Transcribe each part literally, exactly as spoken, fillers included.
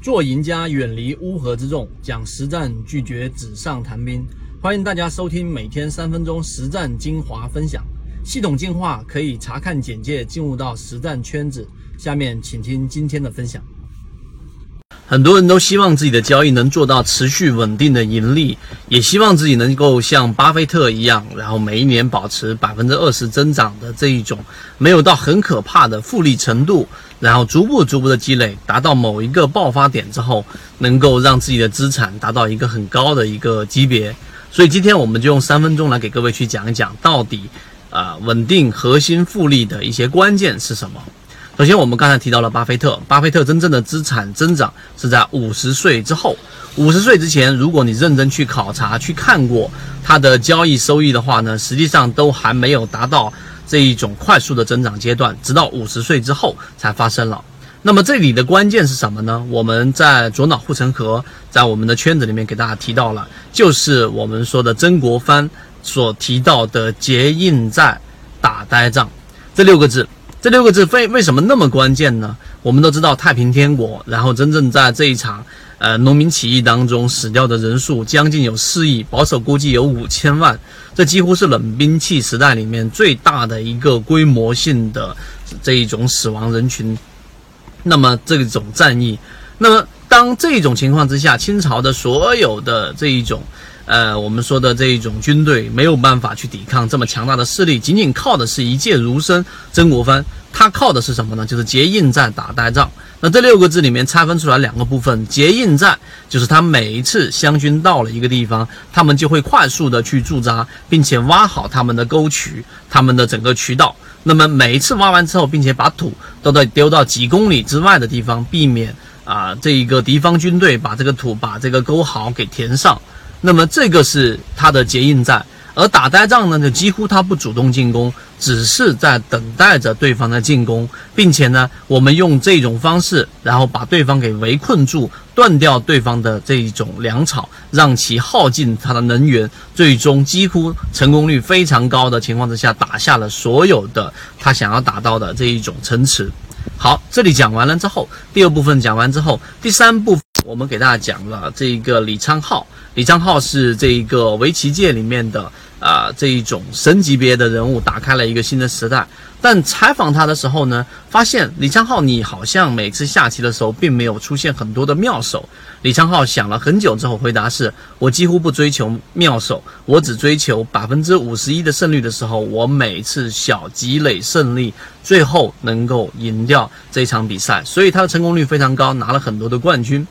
做赢家，远离乌合之众，讲实战，拒绝纸上谈兵。欢迎大家收听每天三分钟实战精华分享，系统进化可以查看简介，进入到实战圈子。下面请听今天的分享。很多人都希望自己的交易能做到持续稳定的盈利，也希望自己能够像巴菲特一样，然后每一年保持 百分之二十 增长的这一种没有到很可怕的复利程度，然后逐步逐步的积累，达到某一个爆发点之后，能够让自己的资产达到一个很高的一个级别。所以今天我们就用三分钟来给各位去讲一讲，到底啊、呃、稳定核心复利的一些关键是什么。首先我们刚才提到了巴菲特，巴菲特真正的资产增长是在五十岁之后。五十岁之前，如果你认真去考察去看过他的交易收益的话呢，实际上都还没有达到这一种快速的增长阶段，直到五十岁之后才发生了。那么这里的关键是什么呢？我们在左脑护城河，在我们的圈子里面给大家提到了，就是我们说的曾国藩所提到的结硬债打呆仗这六个字。这六个字为为什么那么关键呢？我们都知道太平天国，然后真正在这一场呃农民起义当中死掉的人数将近有四亿，保守估计有五千万，这几乎是冷兵器时代里面最大的一个规模性的这一种死亡人群。那么这种战役，那么当这种情况之下，清朝的所有的这一种呃，我们说的这一种军队没有办法去抵抗这么强大的势力，仅仅靠的是一介儒生曾国藩，他靠的是什么呢？就是结硬寨打呆仗。那这六个字里面拆分出来两个部分，结硬寨就是他每一次湘军到了一个地方，他们就会快速的去驻扎，并且挖好他们的沟渠，他们的整个渠道。那么每一次挖完之后，并且把土都得丢到几公里之外的地方，避免啊、呃、这一个敌方军队把这个土把这个沟壕给填上。那么这个是他的结硬寨，而打呆仗呢，就几乎他不主动进攻，只是在等待着对方的进攻，并且呢，我们用这种方式，然后把对方给围困住，断掉对方的这一种粮草，让其耗尽他的能源，最终几乎成功率非常高的情况之下，打下了所有的他想要打到的这一种城池。好，这里讲完了之后，第二部分讲完之后，第三部分我们给大家讲了这一个李昌镐。李昌镐是这一个围棋界里面的啊、呃、这一种神级别的人物，打开了一个新的时代。但采访他的时候呢，发现李昌镐你好像每次下棋的时候并没有出现很多的妙手。李昌镐想了很久之后回答是，我几乎不追求妙手，我只追求 百分之五十一 的胜率的时候，我每次小积累胜利，最后能够赢掉这场比赛。所以他的成功率非常高，拿了很多的冠军。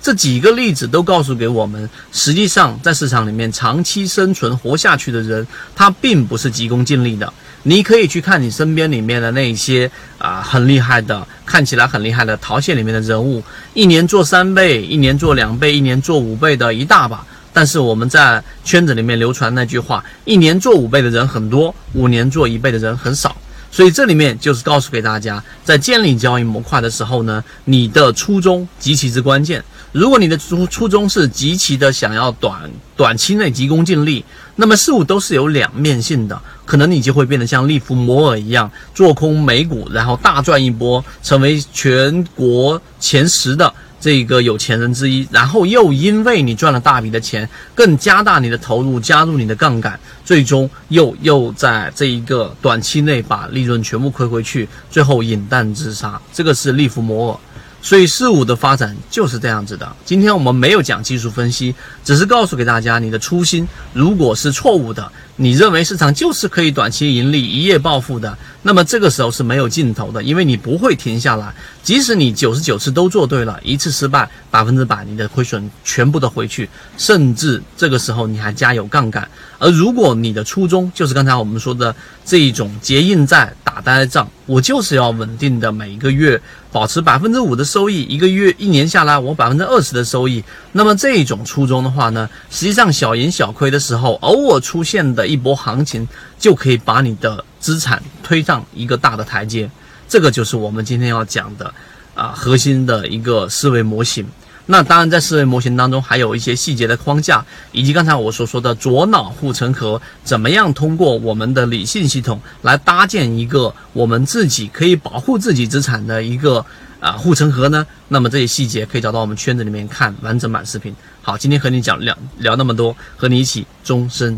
这几个例子都告诉给我们，实际上在市场里面长期生存活下去的人，他并不是急功近利的。你可以去看你身边里面的那些啊、呃、很厉害的，看起来很厉害的淘线里面的人物，一年做三倍，一年做两倍，一年做五倍的一大把。但是我们在圈子里面流传那句话，一年做五倍的人很多，五年做一倍的人很少。所以这里面就是告诉给大家，在建立交易模块的时候呢，你的初衷极其之关键。如果你的初初衷是极其的想要短短期内急功近利，那么事物都是有两面性的，可能你就会变得像利弗摩尔一样做空美股，然后大赚一波，成为全国前十的这个有钱人之一，然后又因为你赚了大笔的钱，更加大你的投入，加入你的杠杆，最终又又在这一个短期内把利润全部亏回去，最后饮弹自杀。这个是利弗摩尔。所以事物的发展就是这样子的。今天我们没有讲技术分析，只是告诉给大家，你的初心如果是错误的，你认为市场就是可以短期盈利一夜暴富的，那么这个时候是没有尽头的，因为你不会停下来。即使你九十九次都做对了，一次失败 百分之百 你的亏损全部都回去，甚至这个时候你还加有杠杆。而如果你的初衷就是刚才我们说的这一种结硬寨打呆仗，我就是要稳定的每一个月保持 百分之五 的收益，一个月一年下来我 百分之二十 的收益，那么这一种初衷的话呢，实际上小赢小亏的时候，偶尔出现的一波行情就可以把你的资产推上一个大的台阶。这个就是我们今天要讲的啊、呃、核心的一个思维模型。那当然在思维模型当中还有一些细节的框架，以及刚才我所说的左脑护城河，怎么样通过我们的理性系统来搭建一个我们自己可以保护自己资产的一个啊护城河呢？那么这些细节可以找到我们圈子里面看完整版视频。好，今天和你讲聊聊那么多，和你一起终身。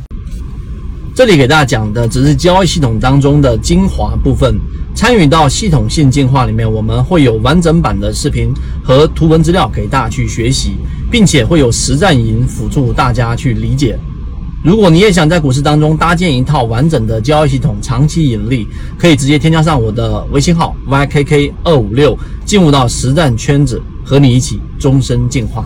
这里给大家讲的只是交易系统当中的精华部分，参与到系统性进化里面，我们会有完整版的视频和图文资料给大家去学习，并且会有实战营辅助大家去理解。如果你也想在股市当中搭建一套完整的交易系统，长期盈利，可以直接添加上我的微信号 Y K K 二五六，进入到实战圈子，和你一起终身进化。